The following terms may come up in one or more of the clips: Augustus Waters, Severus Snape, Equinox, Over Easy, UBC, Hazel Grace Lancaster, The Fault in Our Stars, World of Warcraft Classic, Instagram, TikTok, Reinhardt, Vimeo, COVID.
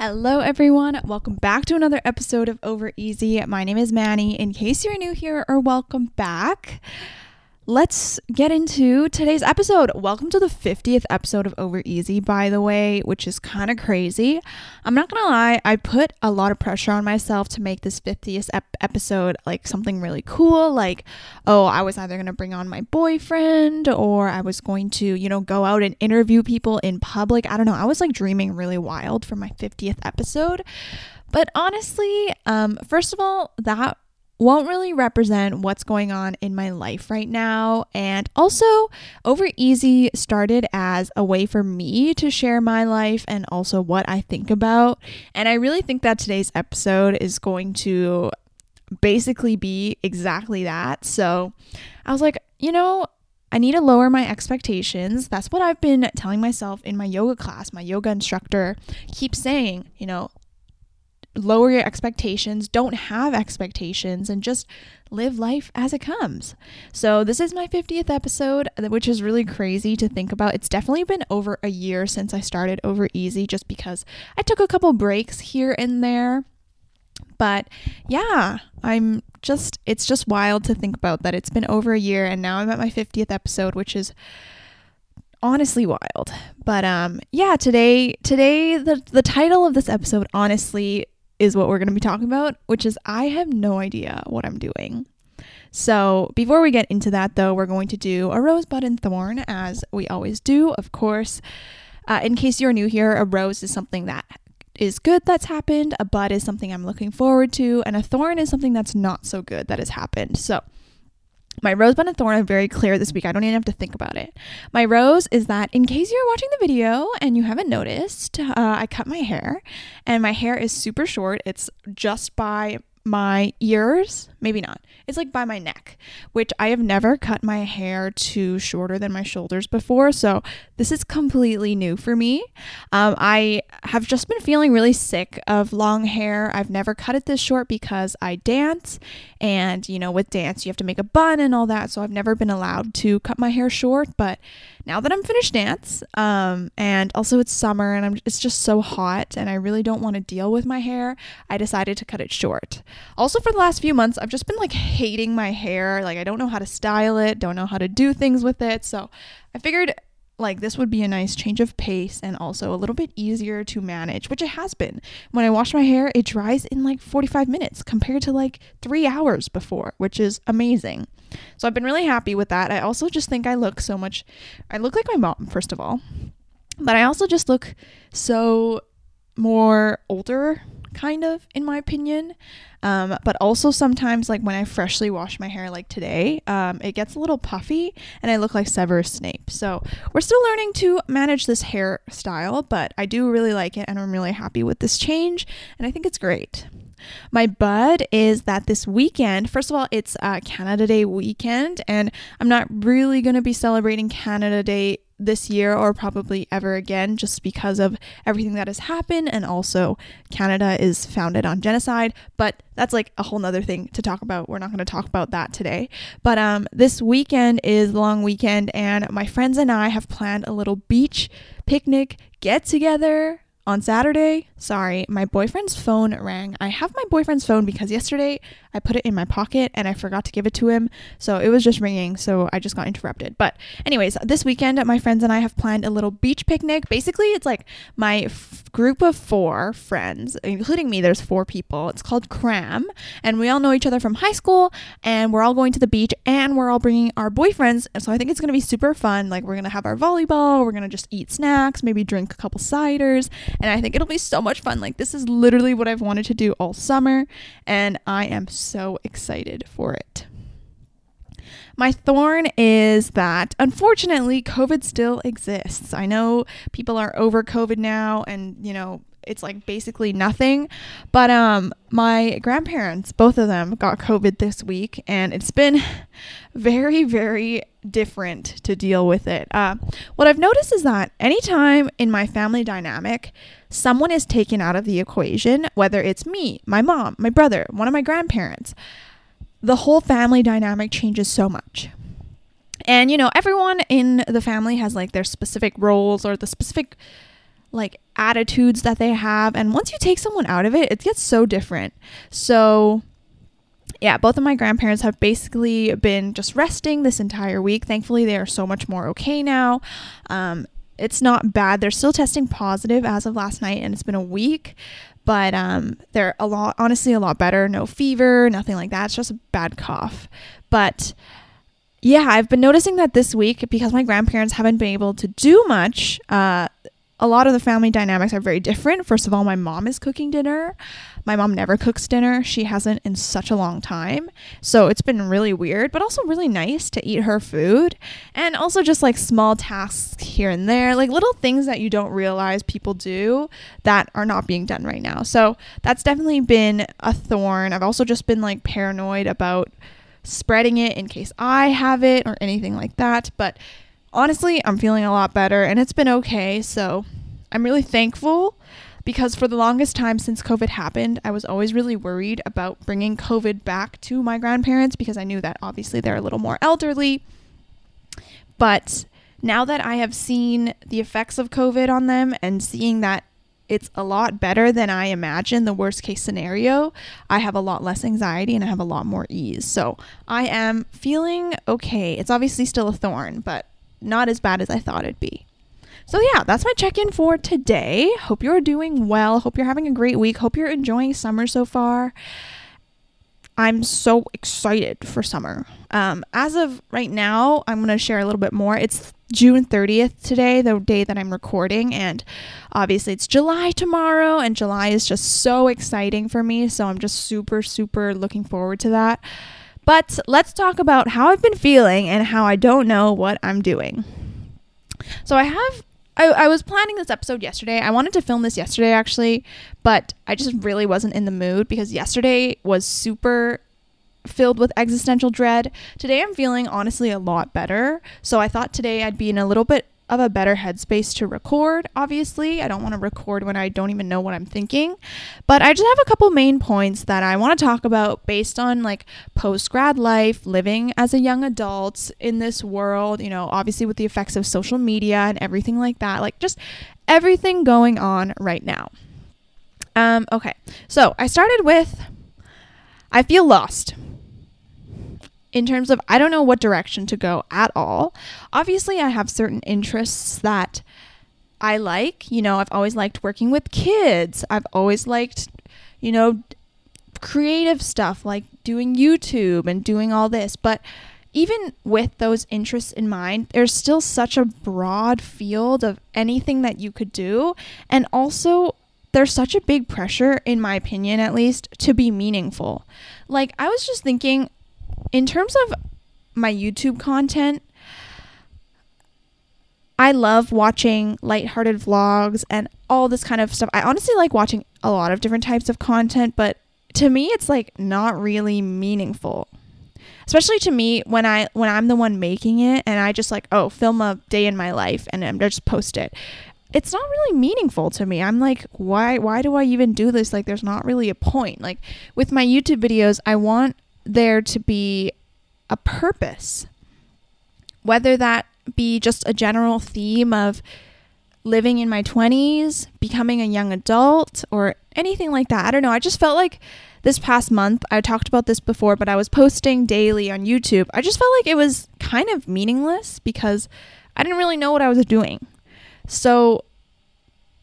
Hello everyone, welcome back to another episode of Over Easy. My name is Manny. In case you're new here, or welcome back. Let's get into today's episode. Welcome to the 50th episode of Over Easy, by the way, which is kind of crazy. I'm not gonna lie, I put a lot of pressure on myself to make this 50th episode like something really cool. Like, oh, I was either gonna bring on my boyfriend or I was going to, go out and interview people in public. I don't know. I was like dreaming really wild for my 50th episode. But honestly, first of all, that won't really represent what's going on in my life right now. And also, Over Easy started as a way for me to share my life and also what I think about. And I really think that today's episode is going to basically be exactly that. So I was like, I need to lower my expectations. That's what I've been telling myself in my yoga class. My yoga instructor keeps saying, lower your expectations, don't have expectations, and just live life as it comes. So this is my 50th episode, which is really crazy to think about. It's definitely been over a year since I started Over Easy, just because I took a couple breaks here and there. But yeah, it's just wild to think about that it's been over a year and now I'm at my 50th episode, which is honestly wild. But yeah, today the title of this episode, honestly, is what we're going to be talking about, which is I have no idea what I'm doing. So before we get into that, though, we're going to do a rosebud and thorn, as we always do, of course. In case you're new here, a rose is something that is good that's happened, a bud is something I'm looking forward to, and a thorn is something that's not so good that has happened. So my rosebud and thorn are very clear this week. I don't even have to think about it. My rose is that, in case you're watching the video and you haven't noticed, I cut my hair, and my hair is super short. It's just by my ears. Maybe not. It's like by my neck, which I have never cut my hair to shorter than my shoulders before. So this is completely new for me. I have just been feeling really sick of long hair. I've never cut it this short because I dance, and with dance you have to make a bun and all that. So I've never been allowed to cut my hair short. But now that I'm finished dance, and also it's summer and it's just so hot and I really don't want to deal with my hair, I decided to cut it short. Also, for the last few months, I've just been like hating my hair. Like, I don't know how to style it, don't know how to do things with it. So I figured like this would be a nice change of pace and also a little bit easier to manage, which it has been. When I wash my hair, it dries in like 45 minutes compared to like 3 hours before, which is amazing. So I've been really happy with that. I also just think I look like my mom, first of all, but I also just look so more older, kind of, in my opinion. But also sometimes, like when I freshly wash my hair like today, it gets a little puffy and I look like Severus Snape. So we're still learning to manage this hairstyle, but I do really like it and I'm really happy with this change and I think it's great. My bud is that this weekend, first of all, it's Canada Day weekend, and I'm not really going to be celebrating Canada Day this year or probably ever again, just because of everything that has happened, and also Canada is founded on genocide, but that's like a whole nother thing to talk about. We're not going to talk about that today. But this weekend is the long weekend, and my friends and I have planned a little beach picnic get together on Saturday. Sorry, my boyfriend's phone rang. I have my boyfriend's phone because yesterday I put it in my pocket and I forgot to give it to him. So it was just ringing. So I just got interrupted. But anyways, this weekend, my friends and I have planned a little beach picnic. Basically, it's like my group of 4 friends, including me. There's 4 people. It's called Cram. And we all know each other from high school. And we're all going to the beach and we're all bringing our boyfriends. So I think it's going to be super fun. Like, we're going to have our volleyball. We're going to just eat snacks, maybe drink a couple ciders. And I think it'll be so much fun. Like, this is literally what I've wanted to do all summer, and I am so excited for it. My thorn is that, unfortunately, COVID still exists. I know people are over COVID now, and it's like basically nothing, but my grandparents, both of them, got COVID this week, and it's been very, very different to deal with it. What I've noticed is that anytime in my family dynamic, someone is taken out of the equation, whether it's me, my mom, my brother, one of my grandparents, the whole family dynamic changes so much. And everyone in the family has like their specific roles or the specific like attitudes that they have. And once you take someone out of it, it gets so different. So yeah, both of my grandparents have basically been just resting this entire week. Thankfully, they are so much more okay now. It's not bad. They're still testing positive as of last night, and it's been a week, but they're honestly a lot better. No fever, nothing like that. It's just a bad cough. But yeah, I've been noticing that this week, because my grandparents haven't been able to do much, a lot of the family dynamics are very different. First of all, my mom is cooking dinner. My mom never cooks dinner. She hasn't in such a long time. So it's been really weird, but also really nice to eat her food. And also just like small tasks here and there, like little things that you don't realize people do that are not being done right now. So that's definitely been a thorn. I've also just been like paranoid about spreading it in case I have it or anything like that. But honestly, I'm feeling a lot better and it's been okay. So I'm really thankful, because for the longest time since COVID happened, I was always really worried about bringing COVID back to my grandparents, because I knew that obviously they're a little more elderly. But now that I have seen the effects of COVID on them and seeing that it's a lot better than I imagined the worst case scenario, I have a lot less anxiety and I have a lot more ease. So I am feeling okay. It's obviously still a thorn, but not as bad as I thought it'd be. So yeah, that's my check-in for today. Hope you're doing well. Hope you're having a great week. Hope you're enjoying summer so far. I'm so excited for summer. As of right now, I'm going to share a little bit more. It's June 30th today, the day that I'm recording, and obviously it's July tomorrow, and July is just so exciting for me. So I'm just super, super looking forward to that. But let's talk about how I've been feeling and how I don't know what I'm doing. So I was planning this episode yesterday. I wanted to film this yesterday, actually, but I just really wasn't in the mood because yesterday was super filled with existential dread. Today I'm feeling honestly a lot better. So I thought today I'd be in a little bit of a better headspace to record. Obviously, I don't want to record when I don't even know what I'm thinking, but I just have a couple main points that I want to talk about based on like post-grad life, living as a young adult in this world, you know, obviously with the effects of social media and everything like that, like just everything going on right now. Okay, so I started with, I feel lost. In terms of, I don't know what direction to go at all. Obviously, I have certain interests that I like. You know, I've always liked working with kids. I've always liked, you know, creative stuff like doing YouTube and doing all this. But even with those interests in mind, there's still such a broad field of anything that you could do. And also, there's such a big pressure, in my opinion at least, to be meaningful. Like, I was just thinking, in terms of my YouTube content, I love watching lighthearted vlogs and all this kind of stuff. I honestly like watching a lot of different types of content, but to me, it's like not really meaningful. Especially to me when I'm the one making it and I just like, oh, film a day in my life and I'm just post it. It's not really meaningful to me. I'm like, why do I even do this? Like, there's not really a point. Like with my YouTube videos, I want there to be a purpose, whether that be just a general theme of living in my 20s, becoming a young adult, or anything like that. I don't know. I just felt like this past month, I talked about this before, but I was posting daily on YouTube. I just felt like it was kind of meaningless because I didn't really know what I was doing. So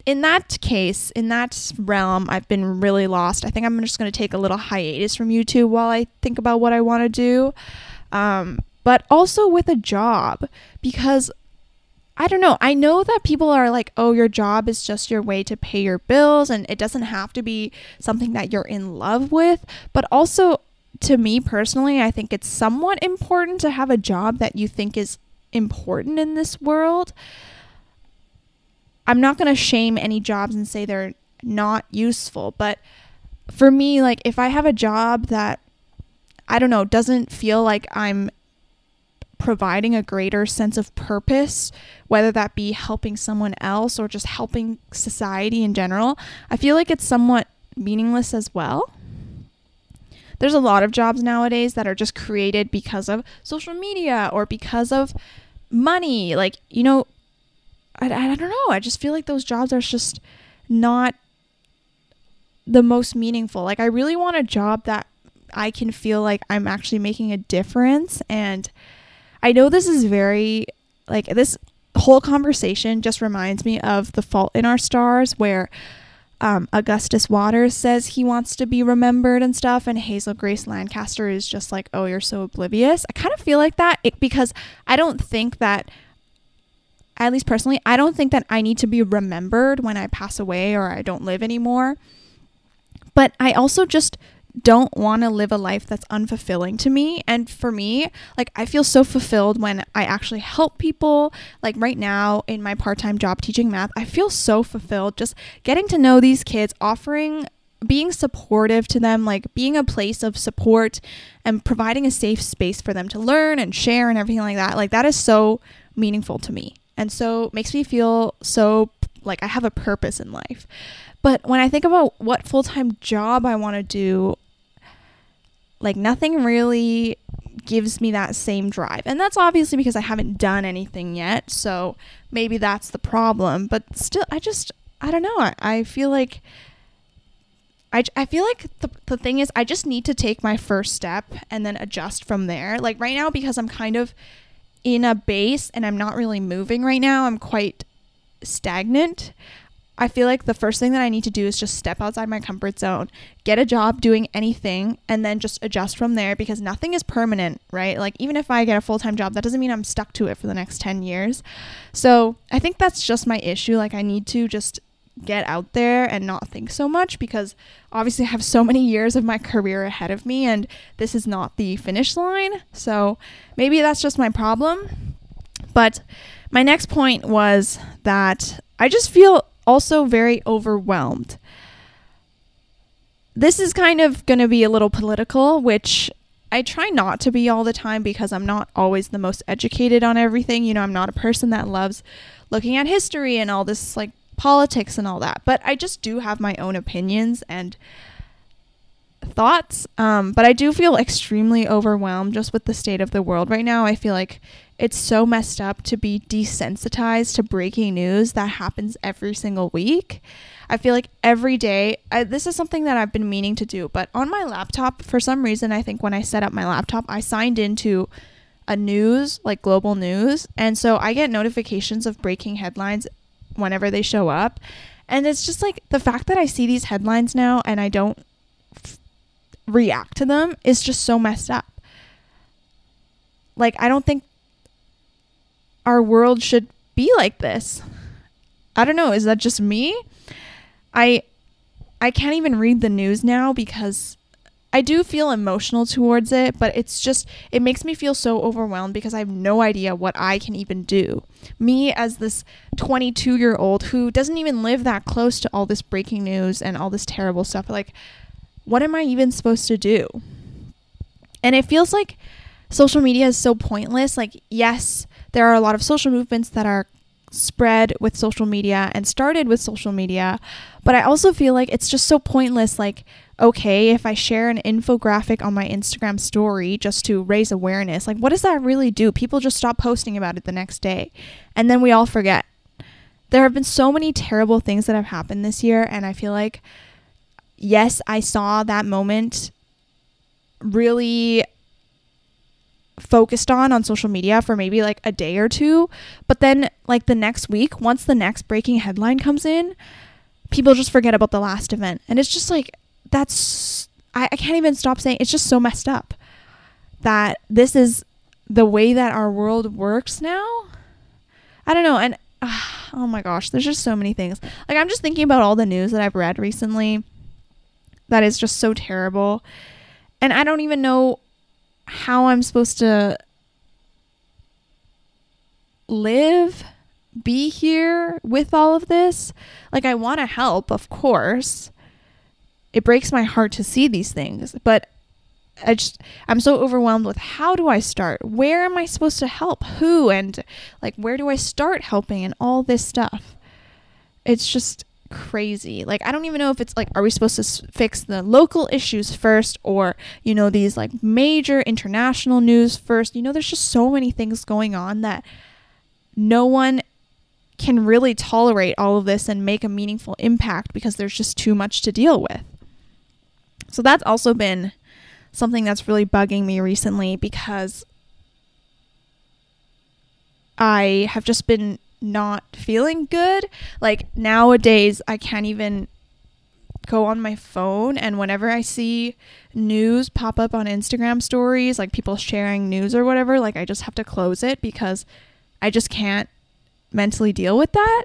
in that case, in that realm, I've been really lost. I think I'm just going to take a little hiatus from YouTube while I think about what I want to do. But also with a job, because I don't know. I know that people are like, oh, your job is just your way to pay your bills and it doesn't have to be something that you're in love with. But also to me personally, I think it's somewhat important to have a job that you think is important in this world. I'm not going to shame any jobs and say they're not useful, but for me, like if I have a job that, I don't know, doesn't feel like I'm providing a greater sense of purpose, whether that be helping someone else or just helping society in general, I feel like it's somewhat meaningless as well. There's a lot of jobs nowadays that are just created because of social media or because of money, like, you know, I don't know. I just feel like those jobs are just not the most meaningful. Like, I really want a job that I can feel like I'm actually making a difference. And I know this is very, like, this whole conversation just reminds me of The Fault in Our Stars, where Augustus Waters says he wants to be remembered and stuff, and Hazel Grace Lancaster is just like, oh, you're so oblivious. I kind of feel like that, because I don't think that, at least personally, I don't think that I need to be remembered when I pass away or I don't live anymore. But I also just don't want to live a life that's unfulfilling to me. And for me, like, I feel so fulfilled when I actually help people. Like, right now in my part-time job teaching math, I feel so fulfilled just getting to know these kids, offering, being supportive to them, like being a place of support and providing a safe space for them to learn and share and everything like that. Like, that is so meaningful to me, and so makes me feel so like I have a purpose in life. But when I think about what full-time job I want to do, like, nothing really gives me that same drive. And that's obviously because I haven't done anything yet, so maybe that's the problem. But still, I don't know. I feel like, I feel like the thing is, I just need to take my first step and then adjust from there. Like, right now, because I'm kind of in a base and I'm not really moving right now, I'm quite stagnant. I feel like the first thing that I need to do is just step outside my comfort zone, get a job doing anything, and then just adjust from there, because nothing is permanent, right? Like, even if I get a full-time job, that doesn't mean I'm stuck to it for the next 10 years. So I think that's just my issue. Like, I need to just get out there and not think so much, because obviously I have so many years of my career ahead of me, and this is not the finish line. So maybe that's just my problem. But my next point was that I just feel also very overwhelmed. This is kind of going to be a little political, which I try not to be all the time, because I'm not always the most educated on everything. You know, I'm not a person that loves looking at history and all this, like, politics and all that. But I just do have my own opinions and thoughts. But I do feel extremely overwhelmed just with the state of the world right now. I feel like it's so messed up to be desensitized to breaking news that happens every single week. I feel like every day, this is something that I've been meaning to do, but on my laptop, for some reason, I think when I set up my laptop, I signed into a news, like global news. And so I get notifications of breaking headlines whenever they show up. And it's just like, the fact that I see these headlines now and I don't react to them is just so messed up. Like, I don't think our world should be like this. I don't know. Is that just me? I can't even read the news now, because I do feel emotional towards it, but it's just, it makes me feel so overwhelmed, because I have no idea what I can even do. Me as this 22-year-old who doesn't even live that close to all this breaking news and all this terrible stuff. Like, what am I even supposed to do? And it feels like social media is so pointless. Like, yes, there are a lot of social movements that are spread with social media and started with social media, but I also feel like it's just so pointless. Like, okay, if I share an infographic on my Instagram story just to raise awareness, like, what does that really do? People just stop posting about it the next day, and then we all forget. There have been so many terrible things that have happened this year, and I feel like, yes, I saw that moment really focused on social media for maybe like a day or two, but then, like, the next week, once the next breaking headline comes in, people just forget about the last event. And it's just like, that's, I can't even stop saying, it's just so messed up that this is the way that our world works now. I don't know. And oh my gosh, there's just so many things. Like, I'm just thinking about all the news that I've read recently that is just so terrible, and I don't even know how I'm supposed to live, be here with all of this. Like, I want to help, of course. It breaks my heart to see these things, but I'm so overwhelmed with, how do I start? Where am I supposed to help? Who? And, like, where do I start helping and all this stuff? It's just crazy. Like, I don't even know if it's like, are we supposed to fix the local issues first, or, you know, these like major international news first? You know, there's just so many things going on that no one can really tolerate all of this and make a meaningful impact because there's just too much to deal with. So that's also been something that's really bugging me recently, because I have just been not feeling good. Like, nowadays I can't even go on my phone, and whenever I see news pop up on Instagram stories, like people sharing news or whatever, like I just have to close it because I just can't mentally deal with that,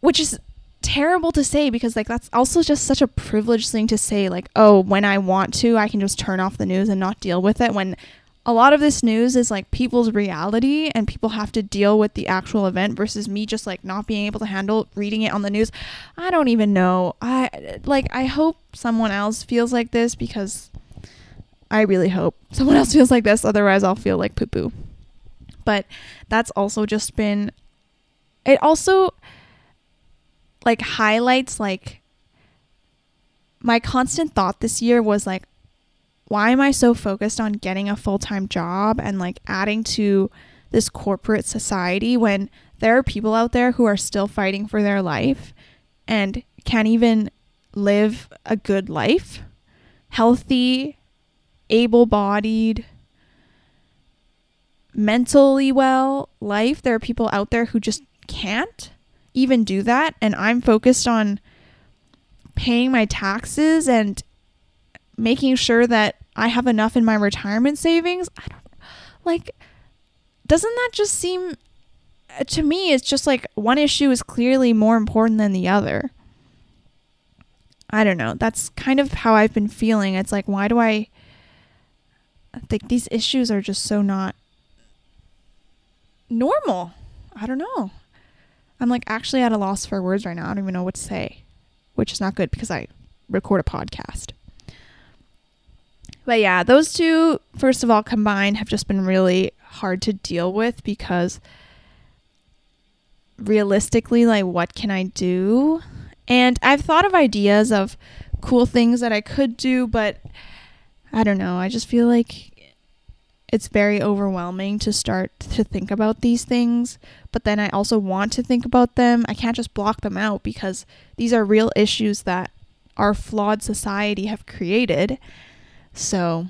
which is terrible to say, because like that's also just such a privileged thing to say, like, oh, when I want to, I can just turn off the news and not deal with it, when a lot of this news is like people's reality and people have to deal with the actual event, versus me just like not being able to handle reading it on the news. I don't even know. I hope someone else feels like this, because I really hope someone else feels like this. Otherwise I'll feel like poo-poo. But that's also just been, it also like highlights, like my constant thought this year was like, why am I so focused on getting a full-time job and like adding to this corporate society when there are people out there who are still fighting for their life and can't even live a good life, healthy, able-bodied, mentally well life? There are people out there who just can't even do that, and I'm focused on paying my taxes and making sure that I have enough in my retirement savings. I don't, like, doesn't that just seem, to me, it's just like one issue is clearly more important than the other. I don't know. That's kind of how I've been feeling. It's like, why do I think these issues are just so not normal? I don't know. I'm like actually at a loss for words right now. I don't even know what to say, which is not good because I record a podcast. But yeah, those two, first of all, combined have just been really hard to deal with, because realistically, like, what can I do? And I've thought of ideas of cool things that I could do, but I don't know. I just feel like it's very overwhelming to start to think about these things, but then I also want to think about them. I can't just block them out, because these are real issues that our flawed society have created. So,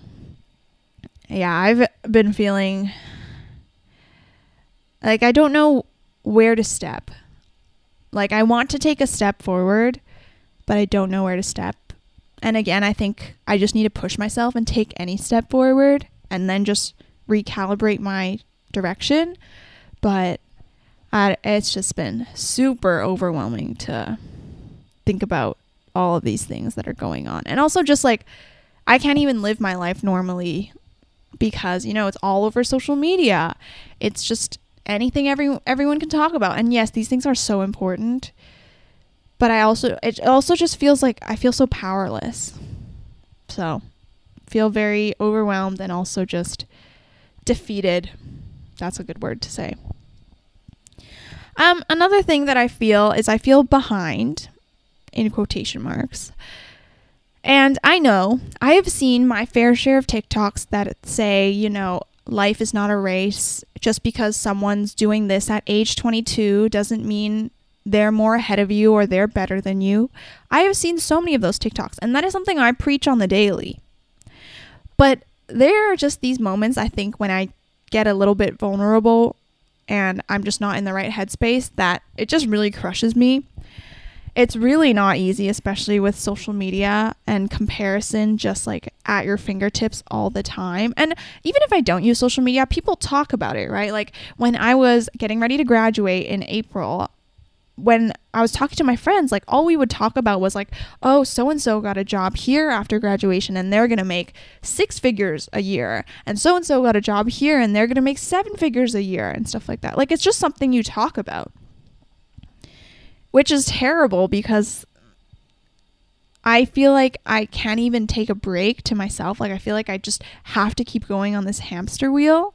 yeah, I've been feeling like I don't know where to step. Like, I want to take a step forward, but I don't know where to step. And again, I think I just need to push myself and take any step forward and then just recalibrate my direction. But it's just been super overwhelming to think about all of these things that are going on. And also just like, I can't even live my life normally because, you know, it's all over social media. It's just anything everyone can talk about. And yes, these things are so important, but it also just feels like I feel so powerless. So, feel very overwhelmed and also just defeated. That's a good word to say. Another thing that I feel is I feel behind, in quotation marks. And I know I have seen my fair share of TikToks that say, you know, life is not a race. Just because someone's doing this at age 22 doesn't mean they're more ahead of you or they're better than you. I have seen so many of those TikToks, and that is something I preach on the daily. But there are just these moments, I think, when I get a little bit vulnerable and I'm just not in the right headspace, that it just really crushes me. It's really not easy, especially with social media and comparison just like at your fingertips all the time. And even if I don't use social media, people talk about it, right? Like when I was getting ready to graduate in April, when I was talking to my friends, like all we would talk about was like, oh, so-and-so got a job here after graduation and they're going to make 6 figures a year. And so-and-so got a job here and they're going to make 7 figures a year and stuff like that. Like it's just something you talk about. Which is terrible because I feel like I can't even take a break to myself. Like I feel like I just have to keep going on this hamster wheel.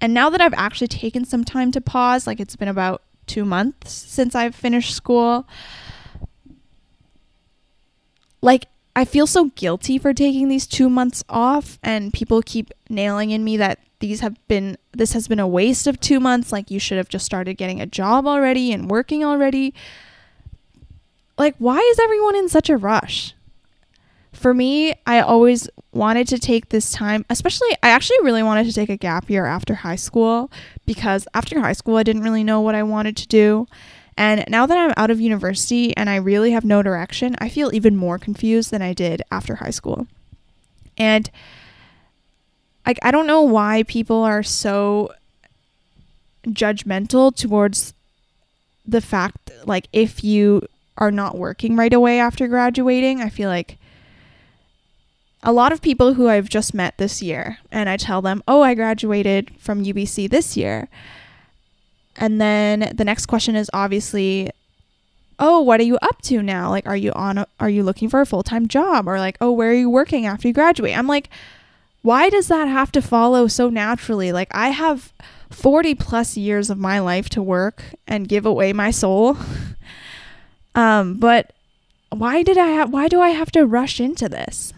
And now that I've actually taken some time to pause, like it's been about 2 months since I've finished school. Like I feel so guilty for taking these 2 months off, and people keep nailing in me that this has been a waste of 2 months. Like, you should have just started getting a job already and working already. Like, why is everyone in such a rush? For me, I always wanted to take this time, especially I actually really wanted to take a gap year after high school, because after high school, I didn't really know what I wanted to do. And now that I'm out of university and I really have no direction, I feel even more confused than I did after high school. And I don't know why people are so judgmental towards the fact, like, if you are not working right away after graduating. I feel like a lot of people who I've just met this year, and I tell them, oh, I graduated from UBC this year. And then the next question is obviously, oh, what are you up to now? Like, are you looking for a full-time job? Or like, oh, where are you working after you graduate? I'm like, why does that have to follow so naturally? Like, I have 40 plus years of my life to work and give away my soul. But why do I have to rush into this?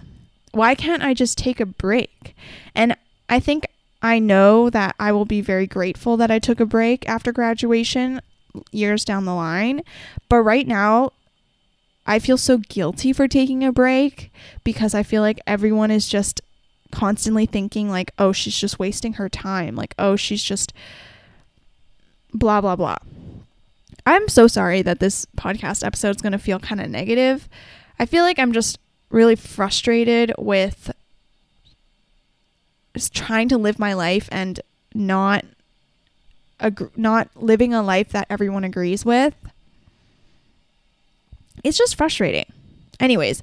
Why can't I just take a break? And I think I know that I will be very grateful that I took a break after graduation years down the line. But right now, I feel so guilty for taking a break, because I feel like everyone is just constantly thinking like, oh, she's just wasting her time. Like, oh, she's just blah, blah, blah. I'm so sorry that this podcast episode is going to feel kind of negative. I feel like I'm just really frustrated with just trying to live my life and not living a life that everyone agrees with. It's just frustrating. Anyways,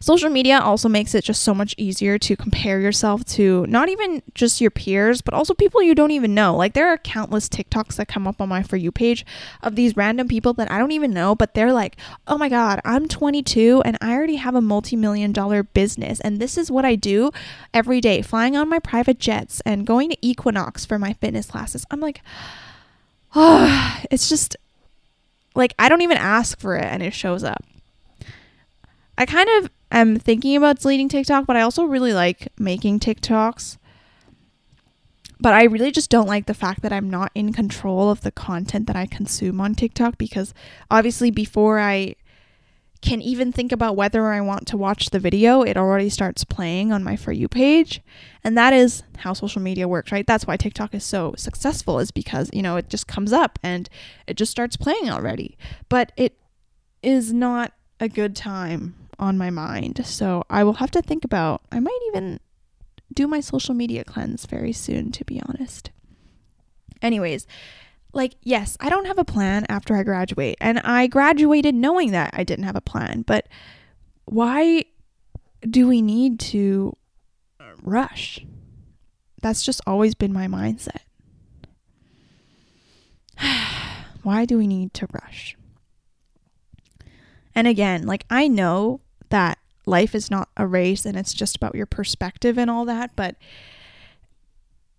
social media also makes it just so much easier to compare yourself to not even just your peers, but also people you don't even know. Like, there are countless TikToks that come up on my For You page of these random people that I don't even know, but they're like, oh my God, I'm 22 and I already have a multi-million-dollar business. And this is what I do every day, flying on my private jets and going to Equinox for my fitness classes. I'm like, oh, it's just like, I don't even ask for it and it shows up. I kind of am thinking about deleting TikTok, but I also really like making TikToks. But I really just don't like the fact that I'm not in control of the content that I consume on TikTok, because obviously before I can even think about whether I want to watch the video, it already starts playing on my For You page. And that is how social media works, right? That's why TikTok is so successful, is because, you know, it just comes up and it just starts playing already. But it is not a good time on my mind, so I will have to think about, I might even do my social media cleanse very soon, to be honest. Anyways, like, yes, I don't have a plan after I graduate, and I graduated knowing that I didn't have a plan, but why do we need to rush? That's just always been my mindset. Why do we need to rush? And again, like, I know that life is not a race and it's just about your perspective and all that, but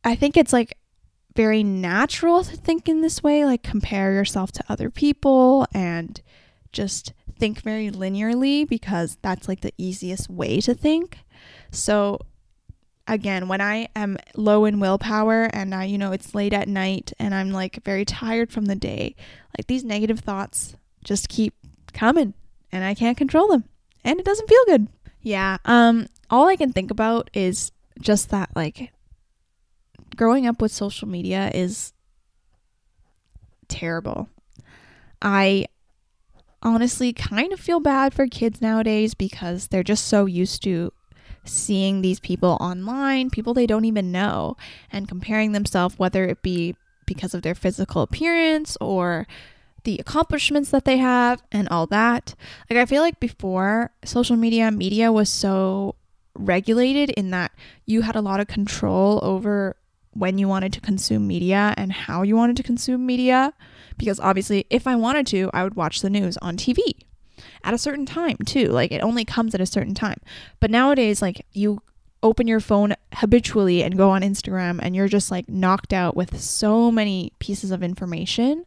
I think it's like very natural to think in this way, like compare yourself to other people and just think very linearly, because that's like the easiest way to think. So again, when I am low in willpower and I, you know, it's late at night and I'm like very tired from the day, like these negative thoughts just keep coming. And I can't control them. And it doesn't feel good. Yeah. All I can think about is just that, like, growing up with social media is terrible. I honestly kind of feel bad for kids nowadays, because they're just so used to seeing these people online, people they don't even know, and comparing themselves, whether it be because of their physical appearance or the accomplishments that they have and all that. Like, I feel like before, social media was so regulated in that you had a lot of control over when you wanted to consume media and how you wanted to consume media, because obviously if I wanted to, I would watch the news on TV at a certain time too. Like, it only comes at a certain time. But nowadays, like, you open your phone habitually and go on Instagram and you're just like knocked out with so many pieces of information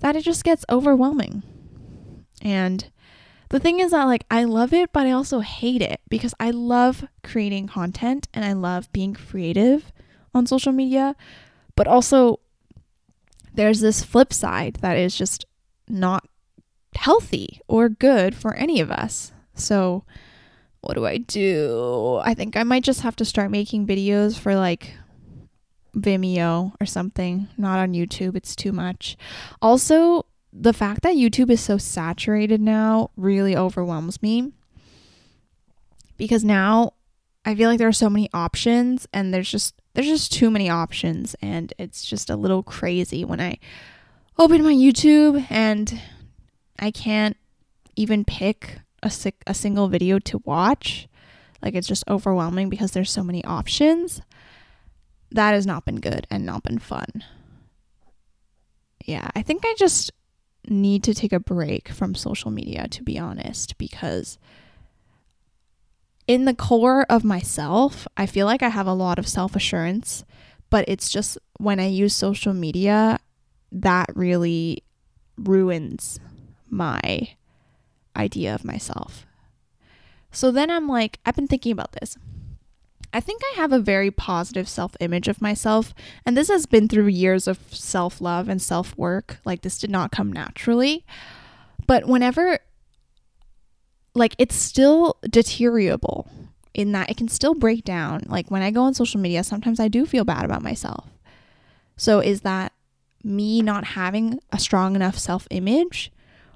that it just gets overwhelming. And The thing is that, like, I love it, but I also hate it because I love creating content and I love being creative on social media. But also there's this flip side that is just not healthy or good for any of us. So what do? I think I might just have to start making videos for like Vimeo or something, not on YouTube. It's too much. Also, the fact that YouTube is so saturated now really overwhelms me because now I feel like there are so many options and there's just too many options, and it's just a little crazy when I open my YouTube and I can't even pick a single video to watch. Like, it's just overwhelming because there's so many options. That has not been good and not been fun. Yeah, I think I just need to take a break from social media, to be honest, because in the core of myself, I feel like I have a lot of self-assurance, but it's just when I use social media, that really ruins my idea of myself. So then I'm like, I've been thinking about this. I think I have a very positive self-image of myself, and this has been through years of self-love and self-work. Like, this did not come naturally, but whenever, like, it's still deteriorable in that it can still break down. Like, when I go on social media, sometimes I do feel bad about myself. So is that me not having a strong enough self-image,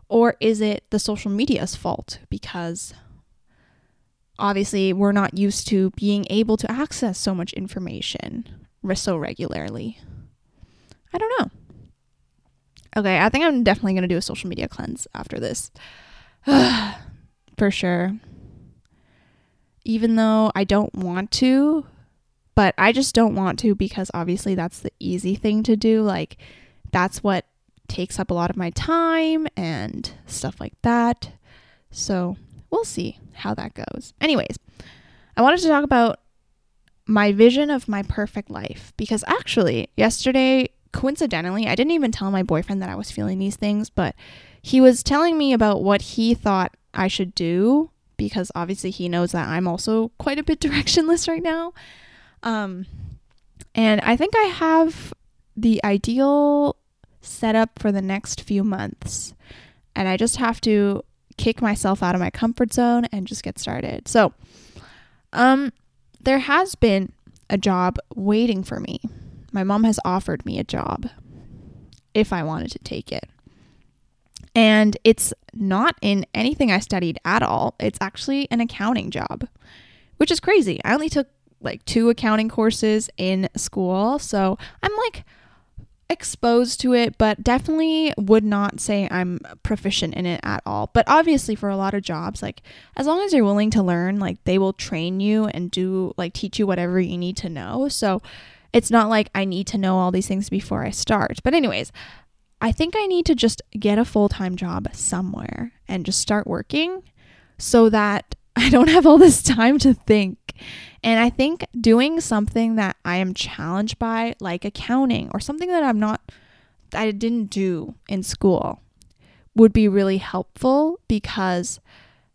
or is it the social media's fault? Because obviously we're not used to being able to access so much information so regularly. I don't know. Okay, I think I'm definitely going to do a social media cleanse after this. For sure. Even though I don't want to, but I just don't want to because obviously that's the easy thing to do. Like, that's what takes up a lot of my time and stuff like that. So we'll see how that goes. Anyways, I wanted to talk about my vision of my perfect life because actually yesterday, coincidentally, I didn't even tell my boyfriend that I was feeling these things, but he was telling me about what he thought I should do because obviously he knows that I'm also quite a bit directionless right now. And I think I have the ideal setup for the next few months, and I just have to kick myself out of my comfort zone and just get started. So, there has been a job waiting for me. My mom has offered me a job if I wanted to take it. And it's not in anything I studied at all. It's actually an accounting job, which is crazy. I only took like 2 accounting courses in school, so I'm like exposed to it, but definitely would not say I'm proficient in it at all. But obviously for a lot of jobs, like as long as you're willing to learn, like they will train you and do like teach you whatever you need to know. So it's not like I need to know all these things before I start. But anyways, I think I need to just get a full-time job somewhere and just start working so that I don't have all this time to think. And I think doing something that I am challenged by, like accounting or something that I didn't do in school, would be really helpful because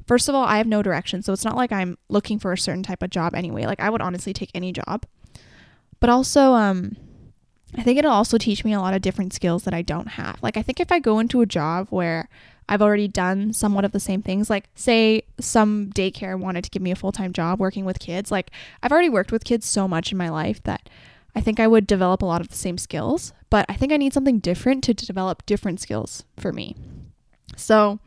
first of all, I have no direction. So it's not like I'm looking for a certain type of job anyway. Like I would honestly take any job, but also, I think it'll also teach me a lot of different skills that I don't have. Like I think if I go into a job where I've already done somewhat of the same things, like say some daycare wanted to give me a full-time job working with kids, like I've already worked with kids so much in my life that I think I would develop a lot of the same skills, but I think I need something different to develop different skills for me. So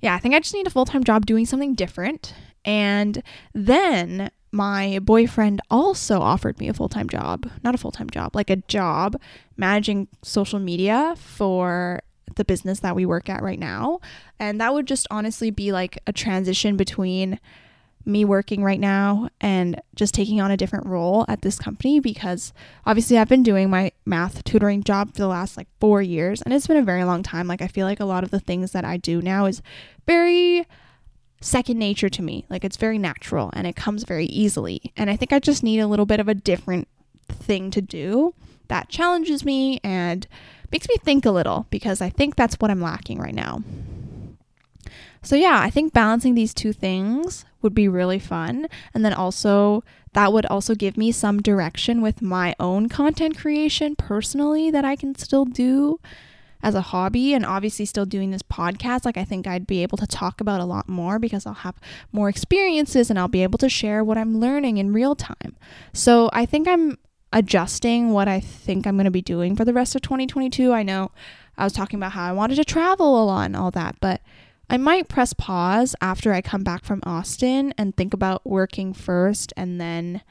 yeah, I think I just need a full-time job doing something different. And then my boyfriend also offered me a full-time job, not a full-time job, like a job managing social media for the business that we work at right now. And that would just honestly be like a transition between me working right now and just taking on a different role at this company, because obviously I've been doing my math tutoring job for the last like 4 years and it's been a very long time. Like I feel like a lot of the things that I do now is very second nature to me. Like it's very natural and it comes very easily. And I think I just need a little bit of a different thing to do that challenges me and makes me think a little, because I think that's what I'm lacking right now. So yeah, I think balancing these two things would be really fun. And then also that would also give me some direction with my own content creation personally that I can still do as a hobby, and obviously still doing this podcast. Like, I think I'd be able to talk about a lot more because I'll have more experiences and I'll be able to share what I'm learning in real time. So I think I'm adjusting what I think I'm going to be doing for the rest of 2022. I know I was talking about how I wanted to travel a lot and all that, but I might press pause after I come back from Austin and think about working first and then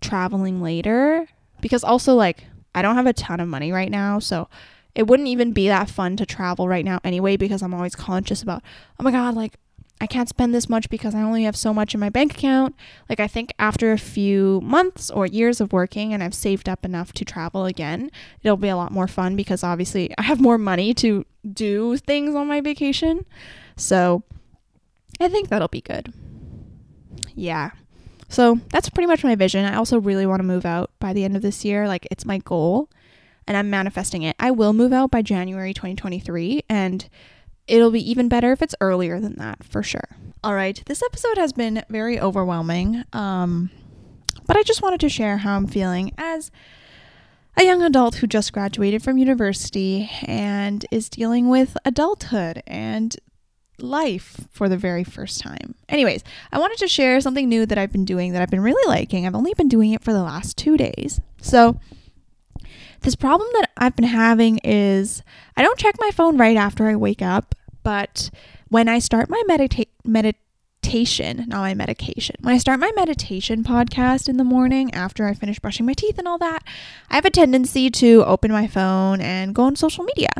traveling later, because also, like, I don't have a ton of money right now, so it wouldn't even be that fun to travel right now anyway, because I'm always conscious about, oh my God, like, I can't spend this much because I only have so much in my bank account. Like, I think after a few months or years of working and I've saved up enough to travel again, it'll be a lot more fun because obviously I have more money to do things on my vacation. So I think that'll be good. Yeah. So that's pretty much my vision. I also really want to move out by the end of this year. Like, it's my goal and I'm manifesting it. I will move out by January 2023, and it'll be even better if it's earlier than that, for sure. All right, this episode has been very overwhelming, but I just wanted to share how I'm feeling as a young adult who just graduated from university and is dealing with adulthood and life for the very first time. Anyways, I wanted to share something new that I've been doing that I've been really liking. I've only been doing it for the last 2 days. So this problem that I've been having is I don't check my phone right after I wake up, but when I start my meditation podcast in the morning after I finish brushing my teeth and all that, I have a tendency to open my phone and go on social media.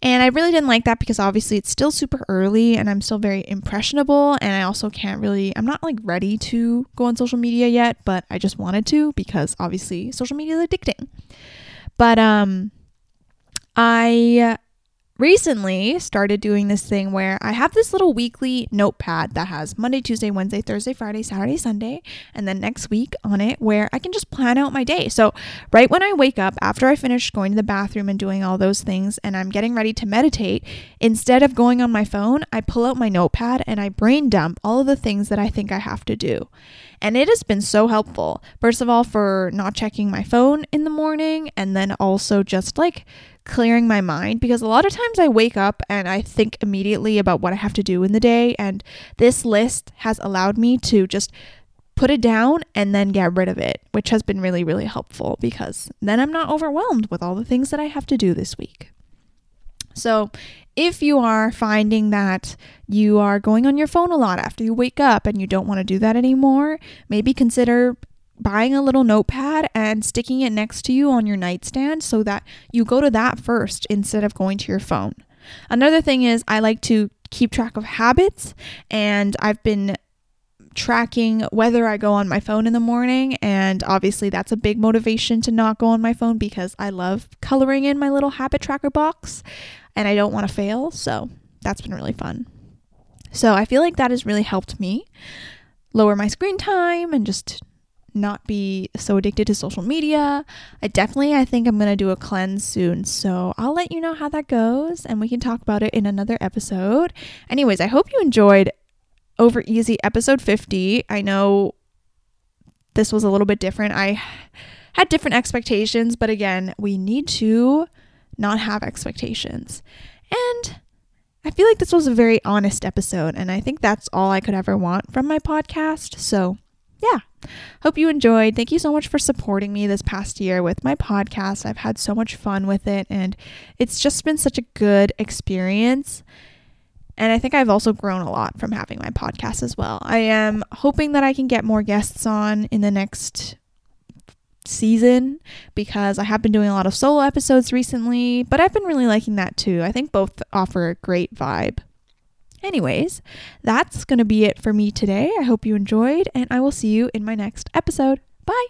And I really didn't like that because obviously it's still super early and I'm still very impressionable, and I also I'm not like ready to go on social media yet, but I just wanted to because obviously social media is addicting. But I recently started doing this thing where I have this little weekly notepad that has Monday, Tuesday, Wednesday, Thursday, Friday, Saturday, Sunday, and then next week on it, where I can just plan out my day. So right when I wake up, after I finish going to the bathroom and doing all those things, and I'm getting ready to meditate, instead of going on my phone, I pull out my notepad and I brain dump all of the things that I think I have to do. And it has been so helpful, first of all, for not checking my phone in the morning, and then also just like clearing my mind, because a lot of times I wake up and I think immediately about what I have to do in the day, and this list has allowed me to just put it down and then get rid of it, which has been really, really helpful because then I'm not overwhelmed with all the things that I have to do this week. So if you are finding that you are going on your phone a lot after you wake up and you don't want to do that anymore, maybe consider buying a little notepad and sticking it next to you on your nightstand so that you go to that first instead of going to your phone. Another thing is I like to keep track of habits, and I've been tracking whether I go on my phone in the morning, and obviously that's a big motivation to not go on my phone because I love coloring in my little habit tracker box and I don't want to fail. So that's been really fun. So I feel like that has really helped me lower my screen time and just not be so addicted to social media. I think I'm going to do a cleanse soon, so I'll let you know how that goes and we can talk about it in another episode. Anyways, I hope you enjoyed Over Easy episode 50. I know this was a little bit different. I had different expectations, but again, we need to not have expectations. And I feel like this was a very honest episode, and I think that's all I could ever want from my podcast. So yeah, hope you enjoyed. Thank you so much for supporting me this past year with my podcast. I've had so much fun with it, and it's just been such a good experience. And I think I've also grown a lot from having my podcast as well. I am hoping that I can get more guests on in the next season because I have been doing a lot of solo episodes recently, but I've been really liking that too. I think both offer a great vibe. Anyways, that's going to be it for me today. I hope you enjoyed, and I will see you in my next episode. Bye!